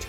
To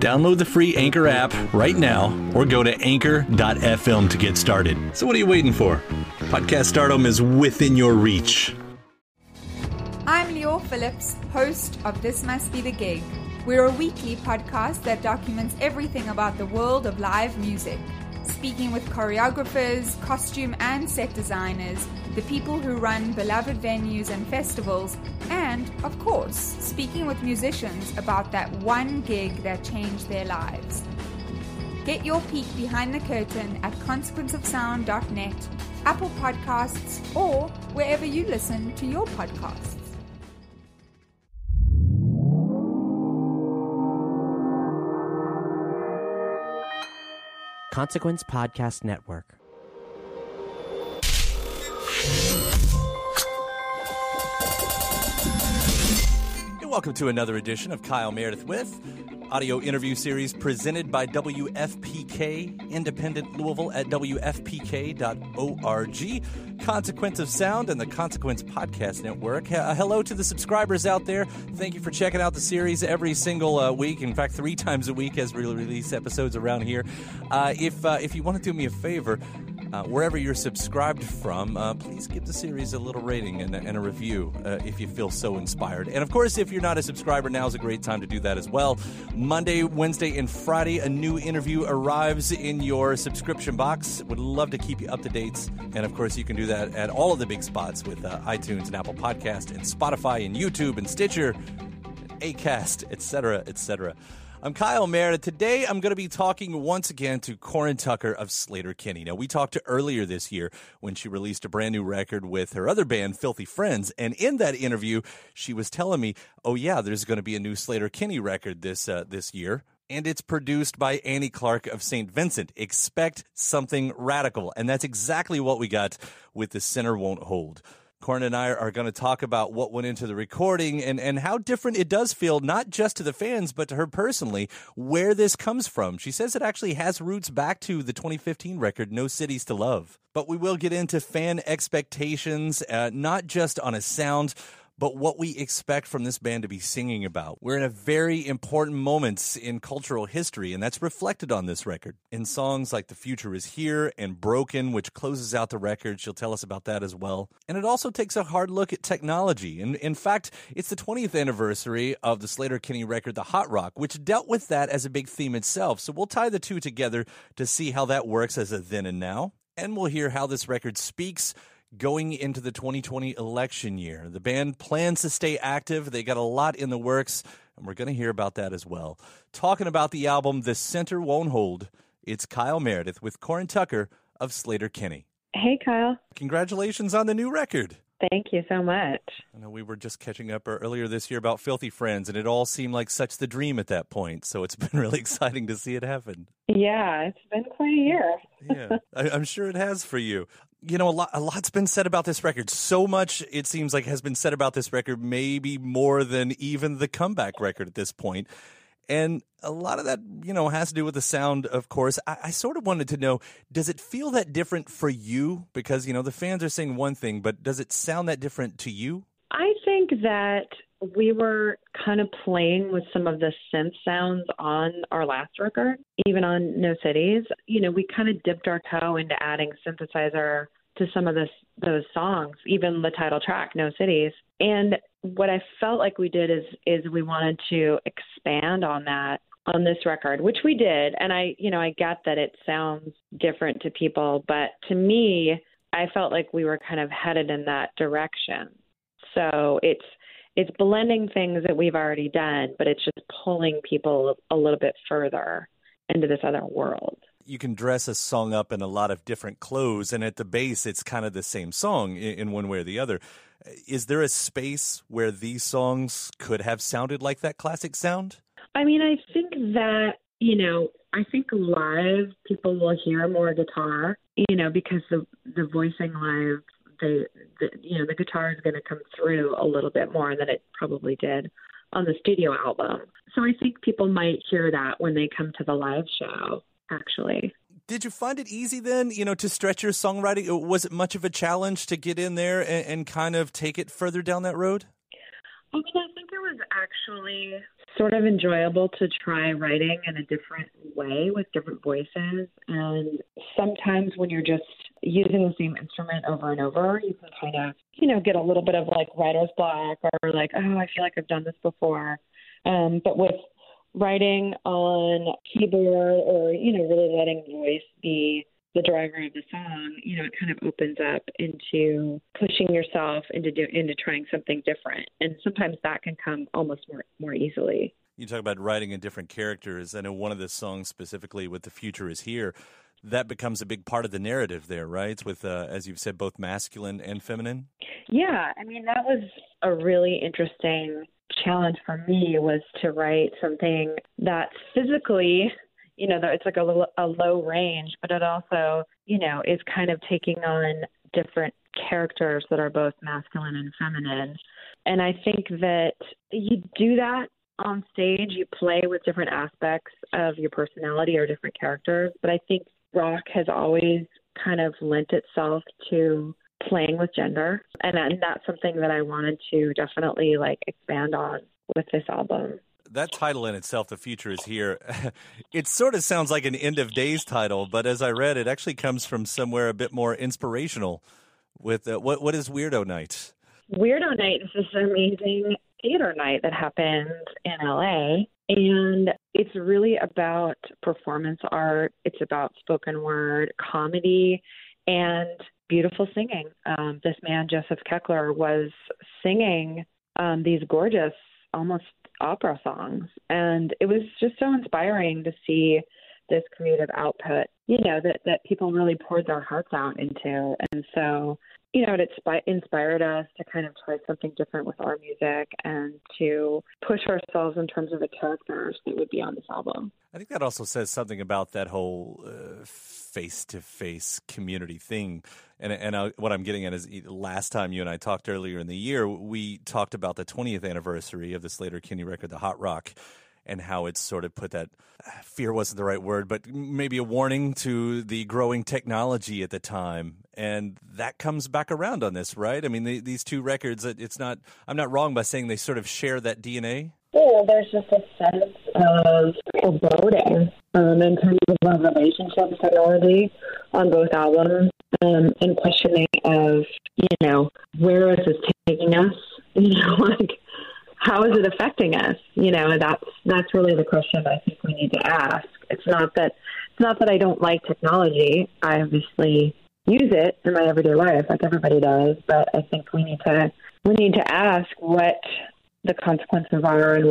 Download the free Anchor app right now or go to anchor.fm to get started. So what are you waiting for? Podcast stardom is within your reach. I'm Leo Phillips, host of This Must Be the Gig. We're a weekly podcast that documents everything about the world of live music. Speaking with choreographers, costume and set designers, the people who run beloved venues and festivals, and, of course, speaking with musicians about that one gig that changed their lives. Get your peek behind the curtain at consequenceofsound.net, Apple Podcasts, or wherever you listen to your podcasts. Consequence Podcast Network. Hey, welcome to another edition of Kyle Meredith With, audio interview series presented by WFPK, Independent Louisville at WFPK.org, Consequence of Sound and the Consequence Podcast Network. Hello to the subscribers out there. Thank you for checking out the series every single week. In fact, 3 times a week as we release episodes around here. If you want to do me a favor, wherever you're subscribed from, please give the series a little rating and a review if you feel so inspired. And, of course, if you're not a subscriber, now's a great time to do that as well. Monday, Wednesday, and Friday, a new interview arrives in your subscription box. Would love to keep you up to date. And, of course, you can do that at all of the big spots with iTunes and Apple Podcasts and Spotify and YouTube and Stitcher, and Acast, etc., etc. I'm Kyle Meredith. Today, I'm going to be talking once again to Corin Tucker of Sleater-Kinney. Now, we talked to earlier this year when she released a brand new record with her other band, Filthy Friends. And in that interview, she was telling me, oh, yeah, there's going to be a new Sleater-Kinney record this year. And it's produced by Annie Clark of St. Vincent. Expect something radical. And that's exactly what we got with The Center Won't Hold. Corin and I are going to talk about what went into the recording and how different it does feel, not just to the fans, but to her personally, where this comes from. She says it actually has roots back to the 2015 record, No Cities to Love. But we will get into fan expectations, not just on a sound, but what we expect from this band to be singing about. We're in a very important moment in cultural history, and that's reflected on this record. In songs like The Future Is Here and Broken, which closes out the record, she'll tell us about that as well. And it also takes a hard look at technology. And in fact, it's the 20th anniversary of the Sleater-Kinney record, The Hot Rock, which dealt with that as a big theme itself. So we'll tie the two together to see how that works as a then and now. And we'll hear how this record speaks going into the 2020 election year. The band plans to stay active. They got a lot in the works, and we're going to hear about that as well. Talking about the album, The Center Won't Hold, it's Kyle Meredith with Corin Tucker of Sleater-Kinney. Hey, Kyle. Congratulations on the new record. Thank you so much. I know we were just catching up earlier this year about Filthy Friends, and it all seemed like such the dream at that point. So it's been really exciting to see it happen. Yeah, it's been quite a year. Yeah, I'm sure it has for you. You know, a lot's been said about this record. So much, it seems like, has been said about this record, maybe more than even the comeback record at this point. And a lot of that, you know, has to do with the sound, of course. I sort of wanted to know, does it feel that different for you? Because, you know, the fans are saying one thing, but does it sound that different to you? I think that we were kind of playing with some of the synth sounds on our last record, even on No Cities. You know, we kind of dipped our toe into adding synthesizer to some of those songs, even the title track, No Cities. And what I felt like we did is we wanted to expand on that on this record, which we did. And I get that it sounds different to people, but to me, I felt like we were kind of headed in that direction. So it's blending things that we've already done, but it's just pulling people a little bit further into this other world. You can dress a song up in a lot of different clothes, and at the base, it's kind of the same song in one way or the other. Is there a space where these songs could have sounded like that classic sound? I mean, I think that, you know, I think live people will hear more guitar, you know, because the voicing live, the guitar is going to come through a little bit more than it probably did on the studio album. So I think people might hear that when they come to the live show, actually. Did you find it easy then, you know, to stretch your songwriting? Was it much of a challenge to get in there and kind of take it further down that road? I mean, I think it was actually sort of enjoyable to try writing in a different way with different voices. And sometimes when you're just using the same instrument over and over, you can kind of, you know, get a little bit of like writer's block or like, oh, I feel like I've done this before. But with writing on keyboard or, you know, really letting voice be the driver of the song, you know, it kind of opens up into pushing yourself into trying something different. And sometimes that can come almost more easily. You talk about writing in different characters. I know one of the songs specifically with The Future Is Here, that becomes a big part of the narrative there, right? It's with, as you've said, both masculine and feminine. Yeah. I mean, that was a really interesting challenge for me, was to write something that's physically, you know, it's like a low range, but it also, you know, is kind of taking on different characters that are both masculine and feminine. And I think that you do that on stage, you play with different aspects of your personality or different characters. But I think rock has always kind of lent itself to playing with gender. And that's something that I wanted to definitely like expand on with this album. That title in itself, The Future Is Here, it sort of sounds like an end of days title, but as I read, it actually comes from somewhere a bit more inspirational with what is Weirdo Night? Weirdo Night is this amazing theater night that happens in LA. And it's really about performance art. It's about spoken word, comedy, and beautiful singing. This man, Joseph Keckler, was singing these gorgeous, almost opera songs. And it was just so inspiring to see this creative output, you know, that people really poured their hearts out into. And so, you know, it inspired us to kind of try something different with our music and to push ourselves in terms of the characters that would be on this album. I think that also says something about that whole face-to-face community thing. And what I'm getting at is, last time you and I talked earlier in the year, we talked about the 20th anniversary of the Sleater-Kinney record, The Hot Rock, and how it's sort of put that, fear wasn't the right word, but maybe a warning to the growing technology at the time. And that comes back around on this, right? I mean, these two records, I'm not wrong by saying they sort of share that DNA. Yeah, there's just a sense of foreboding in terms of our relationship with technology on both albums, and questioning of, you know, where is this taking us? You know, like, how is it affecting us? You know, that's really the question I think we need to ask. It's not that I don't like technology. I obviously use it in my everyday life, like everybody does. But I think we need to ask what the consequences are and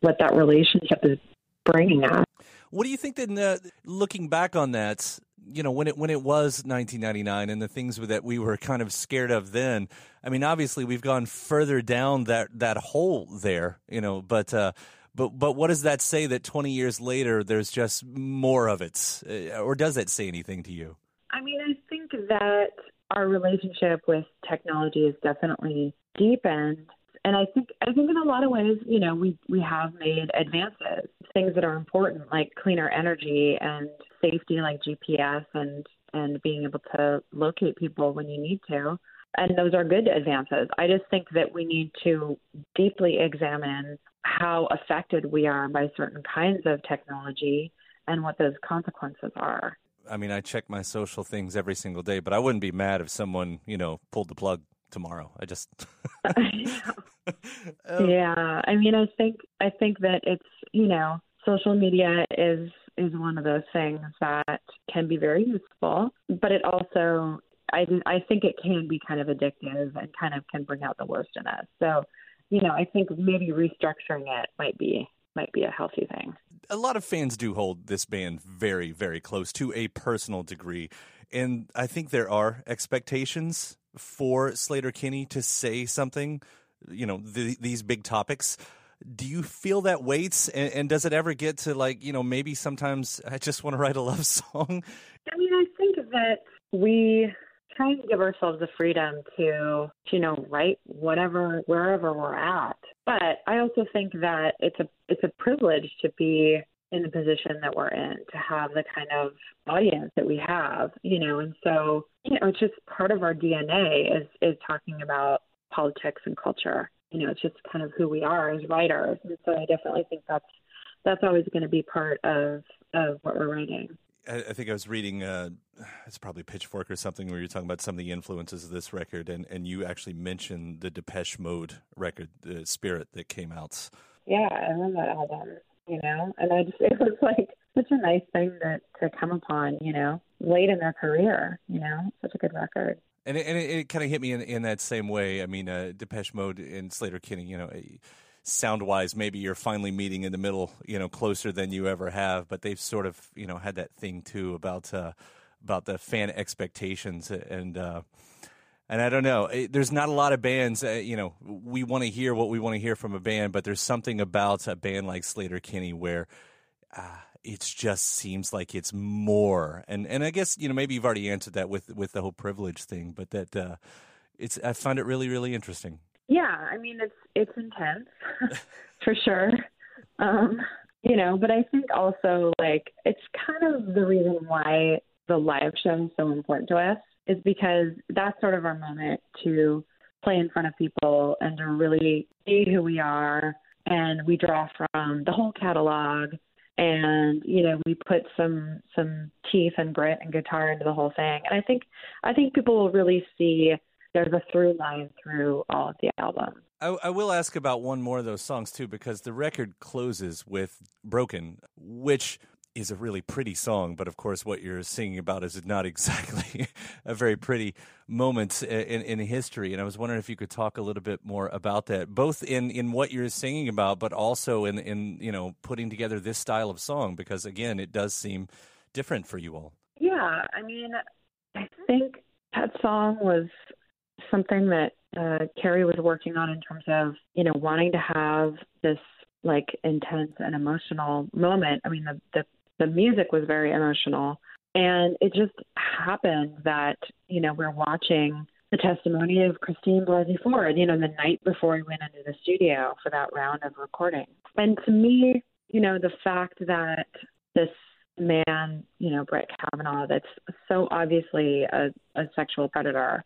what that relationship is bringing us. What do you think then, looking back on that, you know, when it was 1999 and the things that we were kind of scared of then, I mean, obviously we've gone further down that hole there, you know, but what does that say that 20 years later there's just more of it? Or does that say anything to you? I mean, I think that our relationship with technology has definitely deepened. And I think in a lot of ways, you know, we have made advances, things that are important, like cleaner energy and safety, like GPS and being able to locate people when you need to. And those are good advances. I just think that we need to deeply examine how affected we are by certain kinds of technology and what those consequences are. I mean, I check my social things every single day, but I wouldn't be mad if someone, you know, pulled the plug tomorrow. I just yeah. I mean, I think that it's, you know, social media is one of those things that can be very useful, but it also I think it can be kind of addictive and kind of can bring out the worst in us. So, you know, I think maybe restructuring it might be a healthy thing. A lot of fans do hold this band very, very close to a personal degree, and I think there are expectations for Sleater-Kinney to say something, you know, these big topics. Do you feel that weights, and does it ever get to, like, you know, maybe sometimes I just want to write a love song? I mean, I think that we try and give ourselves the freedom to, you know, write whatever, wherever we're at. But I also think that it's a privilege to be in the position that we're in, to have the kind of audience that we have, you know. And so, you know, it's just part of our DNA is talking about politics and culture. You know, it's just kind of who we are as writers. And so I definitely think that's always going to be part of what we're writing. I think I was reading, it's probably Pitchfork or something, where you're talking about some of the influences of this record, and you actually mentioned the Depeche Mode record, the Spirit, that came out. Yeah, I love that album. You know, and it was like such a nice thing to come upon, you know, late in their career, you know, such a good record. And it kind of hit me in that same way. I mean, Depeche Mode and Sleater-Kinney, you know, sound-wise, maybe you're finally meeting in the middle, you know, closer than you ever have. But they've sort of, you know, had that thing, too, about the fan expectations and I don't know, there's not a lot of bands, you know, we want to hear what we want to hear from a band, but there's something about a band like Sleater-Kinney where it just seems like it's more. And I guess, you know, maybe you've already answered that with the whole privilege thing, but that I find it really, really interesting. Yeah, I mean, it's intense, for sure. You know, but I think also, like, it's kind of the reason why the live show is so important to us, is because that's sort of our moment to play in front of people and to really see who we are. And we draw from the whole catalog, and, you know, we put some teeth and grit and guitar into the whole thing. And I think people will really see there's a through line through all of the albums. I will ask about one more of those songs, too, because the record closes with Broken, which is a really pretty song, but of course what you're singing about is not exactly a very pretty moment in history. And I was wondering if you could talk a little bit more about that, both in what you're singing about, but also in you know, putting together this style of song, because again, it does seem different for you all. Yeah, I mean, I think that song was something that Carrie was working on in terms of, you know, wanting to have this, like, intense and emotional moment. I mean, the music was very emotional, and it just happened that, you know, we're watching the testimony of Christine Blasey Ford, you know, the night before we went into the studio for that round of recording. And to me, you know, the fact that this man, you know, Brett Kavanaugh, that's so obviously a sexual predator,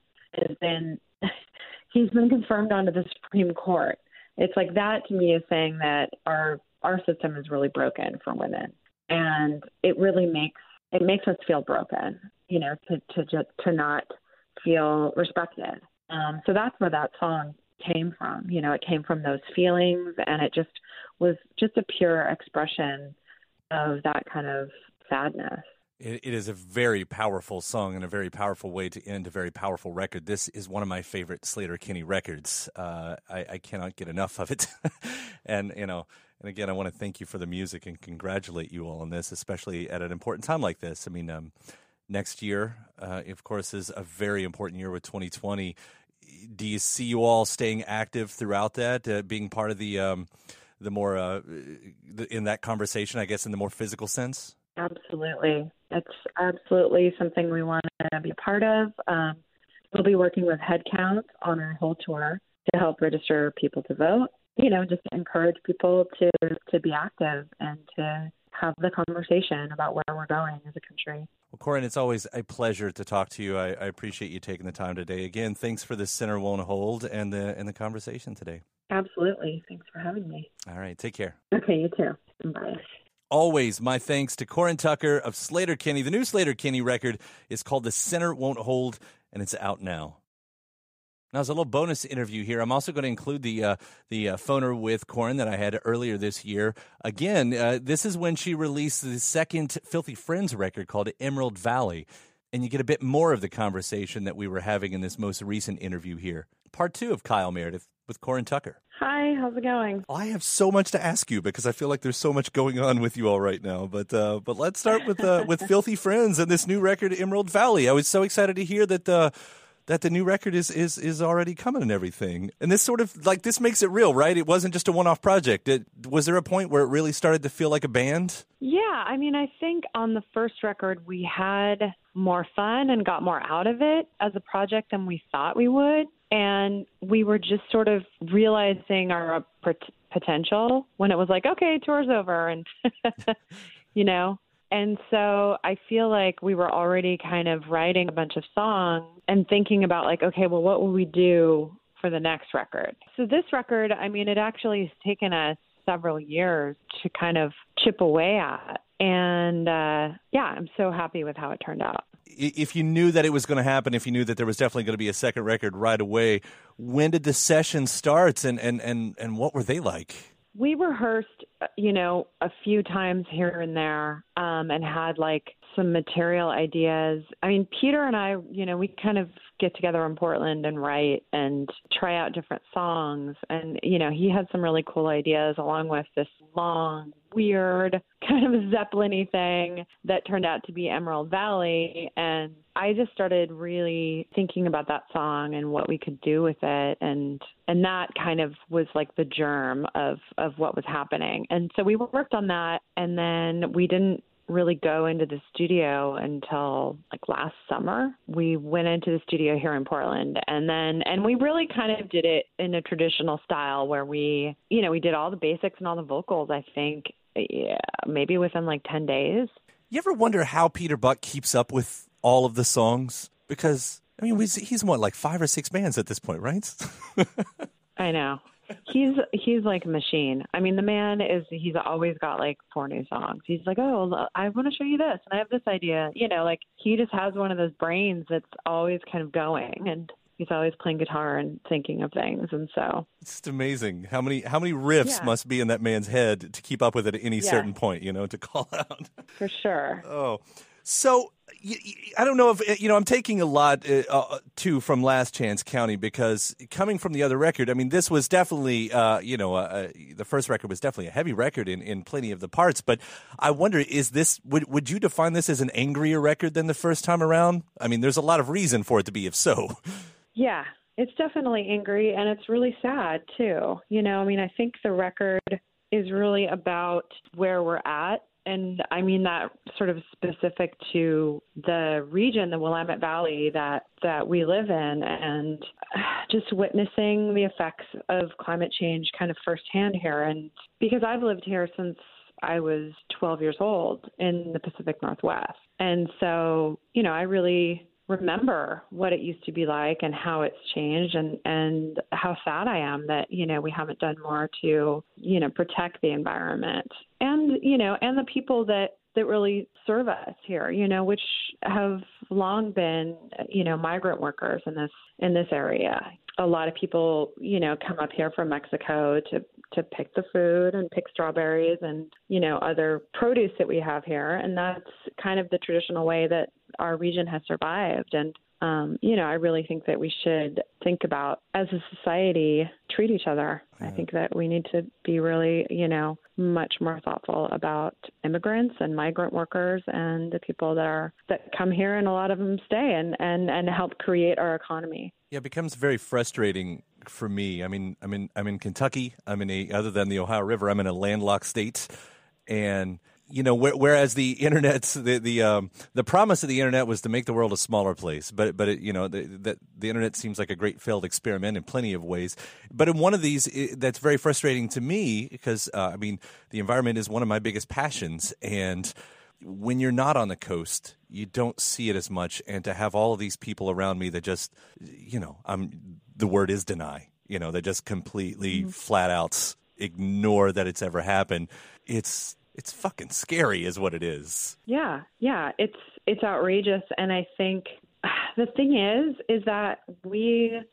he's been confirmed onto the Supreme Court. It's like, that to me is saying that our system is really broken for women. And it really makes us feel broken, you know, to not feel respected. So that's where that song came from. You know, it came from those feelings, and it just was just a pure expression of that kind of sadness. It is a very powerful song and a very powerful way to end a very powerful record. This is one of my favorite Sleater-Kinney records. I cannot get enough of it. And, you know, and again, I want to thank you for the music and congratulate you all on this, especially at an important time like this. I mean, next year, of course, is a very important year with 2020. Do you see you all staying active throughout that, being part of the more in that conversation, I guess, in the more physical sense? Absolutely. It's absolutely something we want to be a part of. We'll be working with headcounts on our whole tour to help register people to vote, you know, just to encourage people to be active and to have the conversation about where we're going as a country. Well, Corin, it's always a pleasure to talk to you. I appreciate you taking the time today. Again, thanks for The Center Won't Hold and the conversation today. Absolutely. Thanks for having me. All right. Take care. Okay, you too. Bye. Always my thanks to Corin Tucker of Sleater-Kinney. The new Sleater-Kinney record is called The Center Won't Hold, and it's out now. Now, as a little bonus interview here, I'm also going to include the phoner with Corin that I had earlier this year. Again, this is when she released the second Filthy Friends record called Emerald Valley, and you get a bit more of the conversation that we were having in this most recent interview here. Part 2 of Kyle Meredith with Corin Tucker. Hi, how's it going? I have so much to ask you because I feel like there's so much going on with you all right now. But let's start with Filthy Friends and this new record, Emerald Valley. I was so excited to hear that the new record is already coming and everything. And this sort of, like, this makes it real, right? It wasn't just a one-off project. Was there a point where it really started to feel like a band? Yeah, I mean, I think on the first record we had more fun and got more out of it as a project than we thought we would. And we were just sort of realizing our potential when it was like, okay, tour's over. And, you know, and so I feel like we were already kind of writing a bunch of songs and thinking about like, okay, well, what will we do for the next record? So this record, I mean, it actually has taken us several years to kind of chip away at. And yeah, I'm so happy with how it turned out. If you knew that it was going to happen, if you knew that there was definitely going to be a second record right away, when did the session start and what were they like? We rehearsed, you know, a few times here and there and had like some material ideas. I mean, Peter and I, you know, we kind of get together in Portland and write and try out different songs. And, you know, he had some really cool ideas along with this long, weird kind of Zeppelin-y thing that turned out to be Emerald Valley. And I just started really thinking about that song and what we could do with it. And that kind of was like the germ of what was happening. And so we worked on that. And then we didn't really go into the studio until like last summer. We went into the studio here in Portland and we really kind of did it in a traditional style where we, you know, we did all the basics and all the vocals, I think, yeah, maybe within like 10 days. You ever wonder how Peter Buck keeps up with all of the songs? Because, I mean, he's what, like 5 or 6 bands at this point, right? I know. He's like a machine. I mean, the man he's always got like 4 new songs. He's like, oh, I want to show you this, and I have this idea. You know, like he just has one of those brains that's always kind of going, and he's always playing guitar and thinking of things. And so it's just amazing how many riffs must be in that man's head to keep up with it at any certain point, you know, to call out. For sure. Oh, so I don't know if, you know, I'm taking a lot, too, from Last Chance County because coming from the other record, I mean, this was definitely, you know, the first record was definitely a heavy record in plenty of the parts. But I wonder, would you define this as an angrier record than the first time around? I mean, there's a lot of reason for it to be, if so. Yeah, it's definitely angry and it's really sad, too. You know, I mean, I think the record is really about where we're at. And I mean that sort of specific to the region, the Willamette Valley that we live in, and just witnessing the effects of climate change kind of firsthand here. And because I've lived here since I was 12 years old in the Pacific Northwest. And so, you know, I really remember what it used to be like and how it's changed and how sad I am that, you know, we haven't done more to, you know, protect the environment and, you know, and the people that really serve us here, you know, which have long been, you know, migrant workers in this area. A lot of people, you know, come up here from Mexico to pick the food and pick strawberries and, you know, other produce that we have here. And that's kind of the traditional way that our region has survived. And I really think that we should think about, as a society, treat each other. Yeah. I think that we need to be really, much more thoughtful about immigrants and migrant workers and the people that come here, and a lot of them stay and help create our economy. Yeah, it becomes very frustrating for me. I mean, I'm in Kentucky. Other than the Ohio River, I'm in a landlocked state, and whereas the internet's the promise of the internet was to make the world a smaller place, but the internet seems like a great failed experiment in plenty of ways. But in one of these, that's very frustrating to me because the environment is one of my biggest passions, and when you're not on the coast, you don't see it as much. And to have all of these people around me that just, the word is deny. They just completely flat out ignore that it's ever happened. It's fucking scary is what it is. Yeah. It's outrageous. And I think the thing is that we're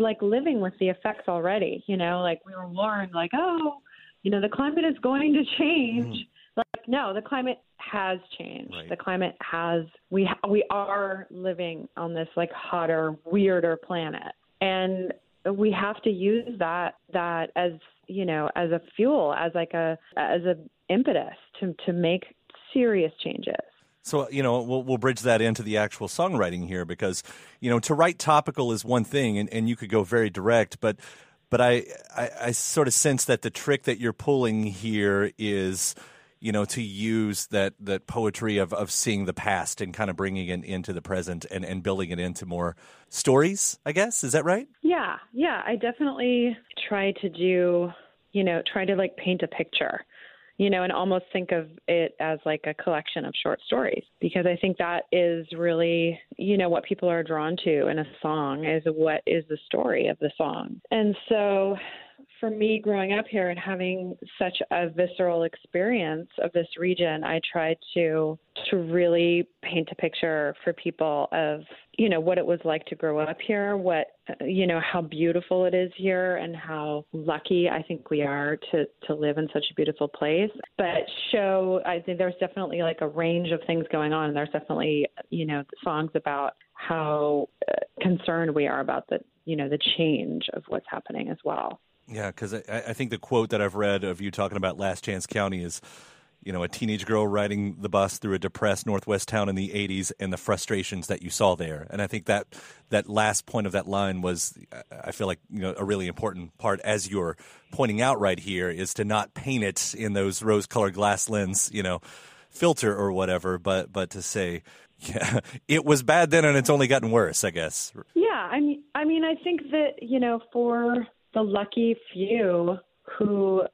like living with the effects already, like we were warned, like, the climate is going to change. Like, no, the climate has changed. Right. The climate has, we are living on this like hotter, weirder planet. And we have to use that as, as a fuel, as a impetus to make serious changes. So, we'll bridge that into the actual songwriting here because, to write topical is one thing and you could go very direct, but I sort of sense that the trick that you're pulling here is, to use that poetry of seeing the past and kind of bringing it into the present and building it into more stories, I guess. Is that right? Yeah. I definitely try to do, paint a picture. And almost think of it as like a collection of short stories, because I think that is really, what people are drawn to in a song is what is the story of the song. And so for me growing up here and having such a visceral experience of this region, I tried to really paint a picture for people of, what it was like to grow up here, what, how beautiful it is here and how lucky I think we are to live in such a beautiful place. But I think there's definitely like a range of things going on. And there's definitely, songs about how concerned we are about the, the change of what's happening as well. Yeah, because I think the quote that I've read of you talking about Last Chance County is, a teenage girl riding the bus through a depressed Northwest town in the 80s and the frustrations that you saw there. And I think that last point of that line was, I feel like, a really important part, as you're pointing out right here, is to not paint it in those rose-colored glass lens, filter or whatever, but to say, yeah, it was bad then and it's only gotten worse, I guess. Yeah, I mean, I think that, for the lucky few who,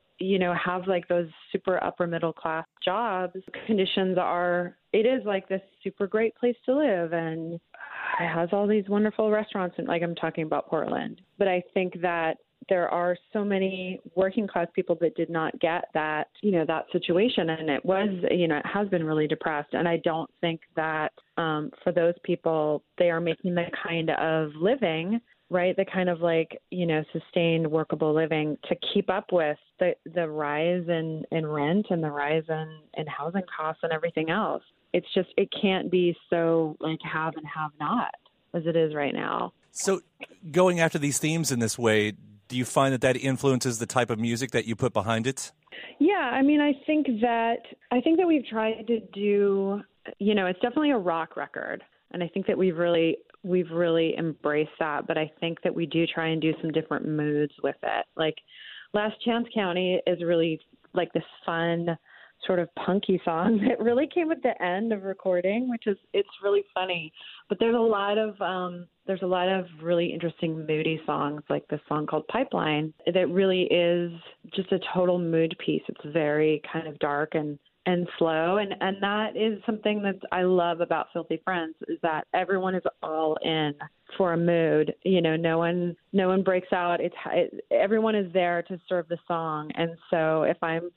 have like those super upper middle class jobs, conditions are, it is like this super great place to live and it has all these wonderful restaurants and like I'm talking about Portland. But I think that there are so many working class people that did not get that, that situation. And it was, it has been really depressed. And I don't think that for those people, they are making the kind of living, right, the kind of like, sustained workable living to keep up with the rise in rent and the rise in housing costs and everything else. It's just, it can't be so like have and have not as it is right now. So going after these themes in this way, do you find that influences the type of music that you put behind it? Yeah, I think that we've tried to do, it's definitely a rock record. And I think that we've really embraced that. But I think that we do try and do some different moods with it. Like Last Chance County is really like this fun sort of punky song that really came at the end of recording, which is, it's really funny. But there's a lot of really interesting moody songs, like this song called Pipeline, that really is just a total mood piece. It's very kind of dark and slow. And that is something that I love about Filthy Friends is that everyone is all in for a mood. No one breaks out. Everyone is there to serve the song. And so if I'm,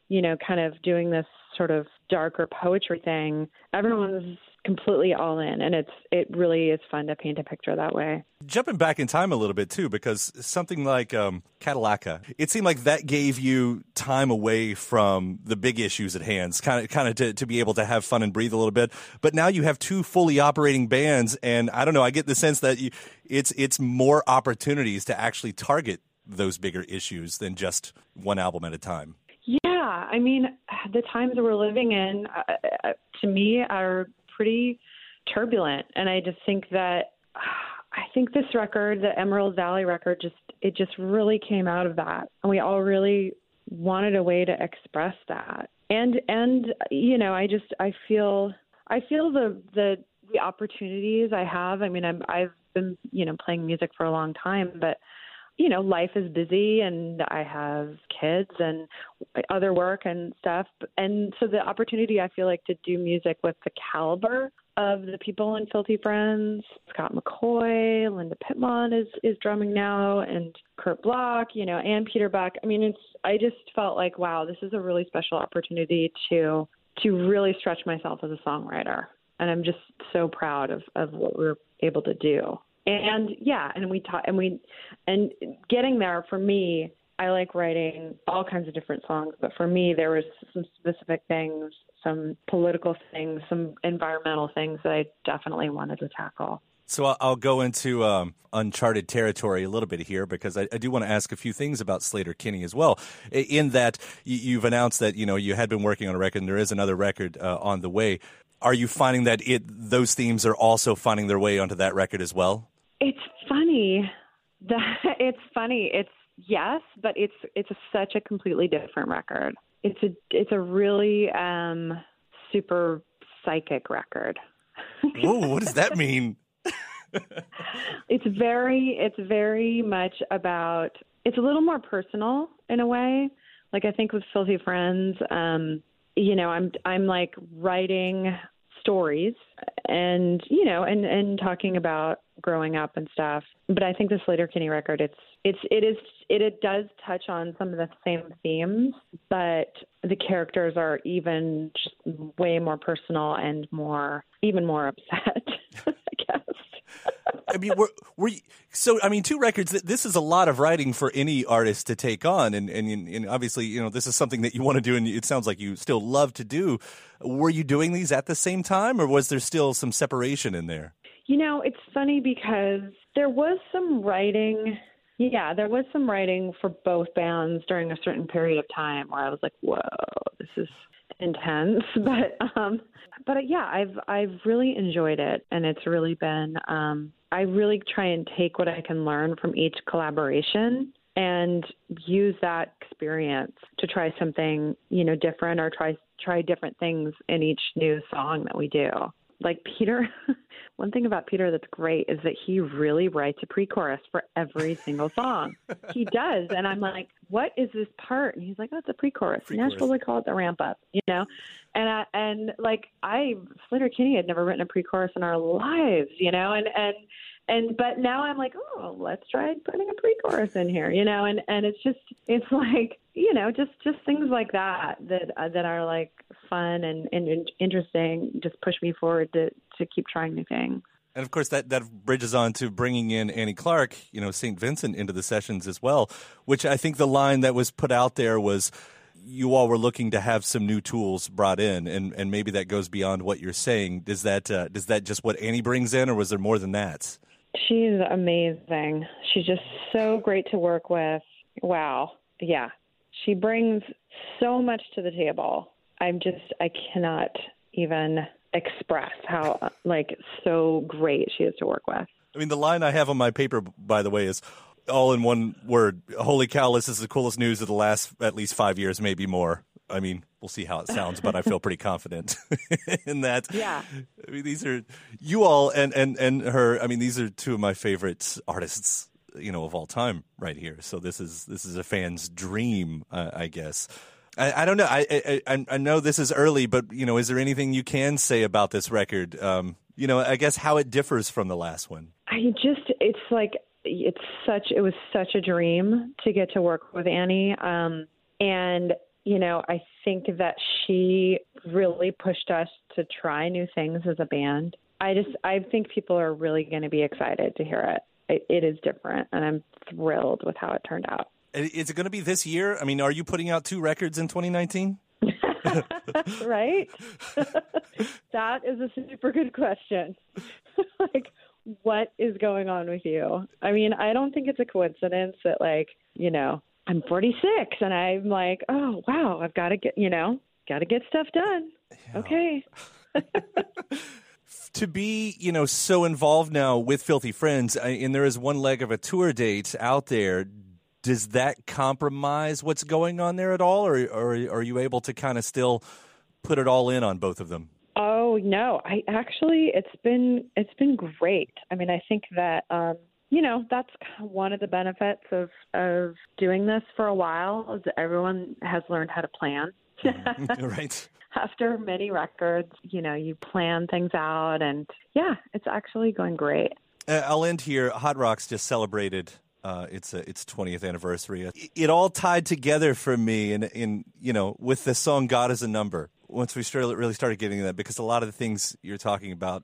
kind of doing this sort of darker poetry thing, everyone's completely all in, and it really is fun to paint a picture that way. Jumping back in time a little bit too, because something like Cadillaca, it seemed like that gave you time away from the big issues at hand, kind of to be able to have fun and breathe a little bit. But now you have two fully operating bands, and I don't know, I get the sense that it's more opportunities to actually target those bigger issues than just one album at a time. Yeah, I mean, the times we're living in, to me, are pretty turbulent. And I just think that this record, the Emerald Valley record, it just really came out of that. And we all really wanted a way to express that. And you know, I feel the opportunities I have. I mean, I've been, you know, playing music for a long time, but you know, life is busy and I have kids and other work and stuff. And so the opportunity, I feel like, to do music with the caliber of the people in Filthy Friends, Scott McCoy, Linda Pittman is drumming now, and Kurt Block, you know, and Peter Buck. I mean, I just felt like, wow, this is a really special opportunity to really stretch myself as a songwriter. And I'm just so proud of what we were able to do. And yeah, and we getting there for me, I like writing all kinds of different songs, but for me, there was some specific things, some political things, some environmental things that I definitely wanted to tackle. So I'll go into uncharted territory a little bit here, because I do want to ask a few things about Sleater-Kinney as well, in that you've announced that, you know, you had been working on a record and there is another record on the way. Are you finding that those themes are also finding their way onto that record as well? It's funny. It's yes, but it's such a completely different record. It's a really super psychic record. Whoa, what does that mean? It's very much about, it's a little more personal in a way. Like, I think with Filthy Friends, you know, I'm like writing stories and, you know, and talking about growing up and stuff. But I think the Sleater-Kinney record, it does touch on some of the same themes, but the characters are even just way more personal and even more upset, I guess. I mean, two records. This is a lot of writing for any artist to take on, and obviously, you know, this is something that you want to do, and it sounds like you still love to do. Were you doing these at the same time, or was there still some separation in there? You know, it's funny because there was some writing. Yeah, there was some writing for both bands during a certain period of time where I was like, "Whoa, this is intense," but yeah, I've really enjoyed it, and it's really been. I really try and take what I can learn from each collaboration and use that experience to try something, you know, different, or try different things in each new song that we do. Like Peter, one thing about Peter that's great is that he really writes a pre-chorus for every single song. He does. And I'm like, what is this part? And he's like, oh, it's a pre-chorus. In Nashville, we call it the ramp up, you know? And Sleater-Kinney had never written a pre-chorus in our lives, you know? But now I'm like, oh, let's try putting a pre-chorus in here, you know? And it's like, you know, just things like that are like fun and interesting, just push me forward to keep trying new things. And of course, that bridges on to bringing in Annie Clark, you know, St. Vincent, into the sessions as well, which I think the line that was put out there was, you all were looking to have some new tools brought in, and maybe that goes beyond what you're saying. Does that just what Annie brings in, or was there more than that? She's amazing. She's just so great to work with. Wow. Yeah. She brings so much to the table. I cannot even express how, like, so great she is to work with. I mean, the line I have on my paper, by the way, is all in one word. Holy cow, this is the coolest news of the last at least 5 years, maybe more. I mean, we'll see how it sounds, but I feel pretty confident in that. Yeah. I mean, these are you all and her. I mean, these are two of my favorite artists, you know, of all time right here. So this is a fan's dream, I guess. I don't know. I know this is early, but, you know, is there anything you can say about this record? You know, I guess how it differs from the last one. It was such a dream to get to work with Annie. And you know, I think that she really pushed us to try new things as a band. I think people are really going to be excited to hear it. It is different, and I'm thrilled with how it turned out. Is it going to be this year? I mean, are you putting out 2 records in 2019? Right? That is a super good question. Like, what is going on with you? I mean, I don't think it's a coincidence that, like, you know, I'm 46 and I'm like, oh, wow, I've got to get, you know, got to get stuff done. Yeah. Okay. To be, you know, so involved now with Filthy Friends, and there is one leg of a tour date out there, does that compromise what's going on there at all, or are you able to kind of still put it all in on both of them? Oh, no, I actually, it's been great. I mean, I think that, you know, that's one of the benefits of doing this for a while, is that everyone has learned how to plan. Right. After many records, you know, you plan things out, and yeah, it's actually going great. I'll end here. Hot Rock's just celebrated its 20th anniversary. It all tied together for me, in you know, with the song "God Is a Number." Once we really started getting that, because a lot of the things you're talking about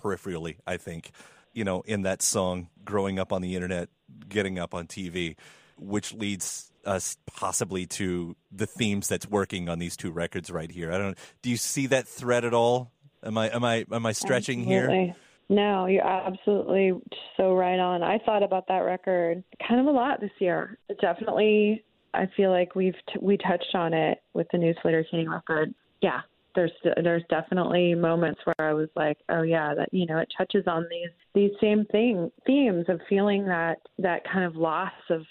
peripherally, I think, you know, in that song, growing up on the internet, getting up on TV, which leads us possibly to the themes that's working on these 2 records right here. Do you see that thread at all? Am I stretching absolutely. Here? No, you're absolutely so right on. I thought about that record kind of a lot this year. It definitely, I feel like we touched on it with the new Sleater-Kinney record. Yeah, there's definitely moments where I was like, oh yeah, that, you know, it touches on these same themes of feeling that kind of loss of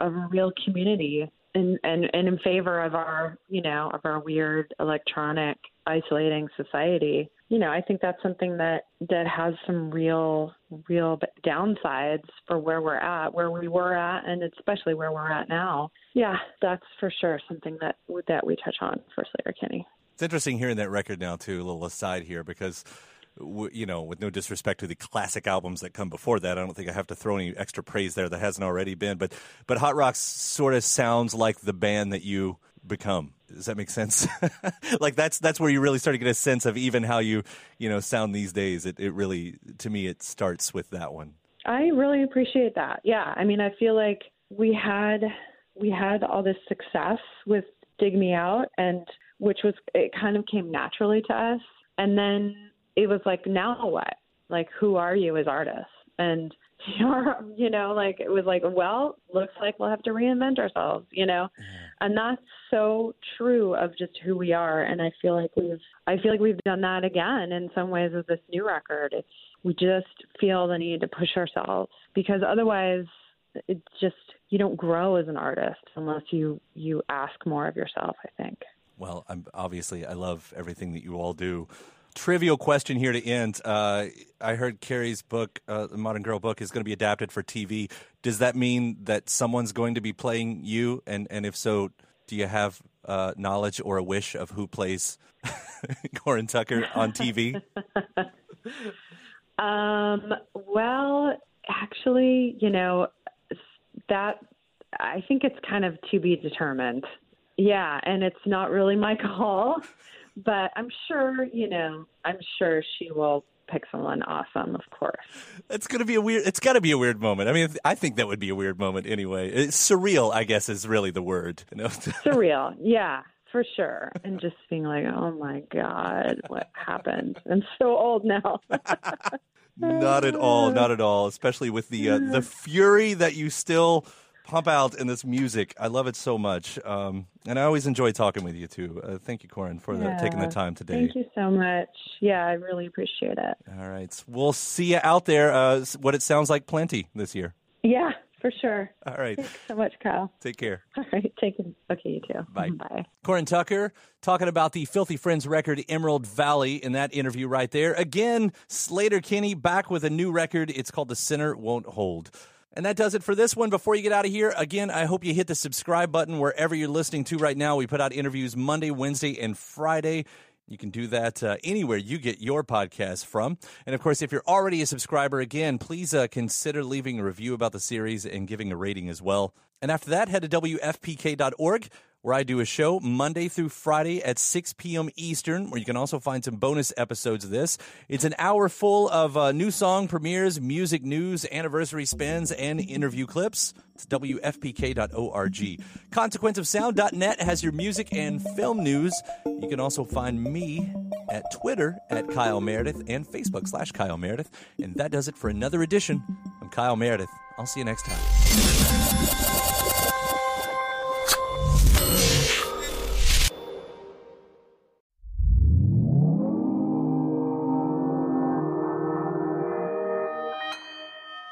a real community, and in favor of our, you know, of our weird electronic isolating society. You know, I think that's something that has some real downsides for where we were at, and especially where we're at now. Yeah, that's for sure something that we touch on for Sleater-Kinney. It's interesting hearing that record now too, a little aside here, because, you know, with no disrespect to the classic albums that come before that, I don't think I have to throw any extra praise there that hasn't already been. But Hot Rock sort of sounds like the band that you become. Does that make sense? Like that's where you really start to get a sense of even how you know, sound these days. It really, to me, it starts with that one. I really appreciate that. Yeah, I mean, I feel like we had all this success with Dig Me Out, and which was, it kind of came naturally to us, and then it was like, now what? Like, who are you as artists? And, you know, like, it was like, well, looks like we'll have to reinvent ourselves, you know? Yeah. And that's so true of just who we are. And I feel like we've done that again in some ways with this new record. We just feel the need to push ourselves, because otherwise it's just, you don't grow as an artist unless you ask more of yourself, I think. Well, obviously I love everything that you all do. Trivial question here to end. I heard Carrie's book, the Modern Girl book, is going to be adapted for TV. Does that mean that someone's going to be playing you? And if so, do you have knowledge or a wish of who plays Corin Tucker on TV? Well, actually, you know, that I think it's kind of to be determined. Yeah, and it's not really my call. But I'm sure she will pick someone awesome, of course. It's got to be a weird moment. I mean, I think that would be a weird moment anyway. It's surreal, I guess, is really the word. You know? Surreal, yeah, for sure. And just being like, oh my God, what happened? I'm so old now. Not at all, especially with the fury that you still pump out in this music. I love it so much. And I always enjoy talking with you, too. Thank you, Corin, for taking the time today. Thank you so much. Yeah, I really appreciate it. All right. We'll see you out there, what it sounds like, plenty this year. Yeah, for sure. All right. Thanks so much, Kyle. Take care. All right. Take it. Okay, you too. Bye. Bye. Corin Tucker talking about the Filthy Friends record, Emerald Valley, in that interview right there. Again, Sleater-Kinney back with a new record. It's called The Center Won't Hold. And that does it for this one. Before you get out of here, again, I hope you hit the subscribe button wherever you're listening to right now. We put out interviews Monday, Wednesday, and Friday. You can do that anywhere you get your podcast from. And, of course, if you're already a subscriber, again, please consider leaving a review about the series and giving a rating as well. And after that, head to WFPK.org, where I do a show Monday through Friday at 6 p.m. Eastern, where you can also find some bonus episodes of this. It's an hour full of new song premieres, music news, anniversary spins, and interview clips. It's WFPK.org. ConsequenceOfSound.net has your music and film news. You can also find me at Twitter at Kyle Meredith and Facebook.com/Kyle Meredith. And that does it for another edition. I'm Kyle Meredith. I'll see you next time.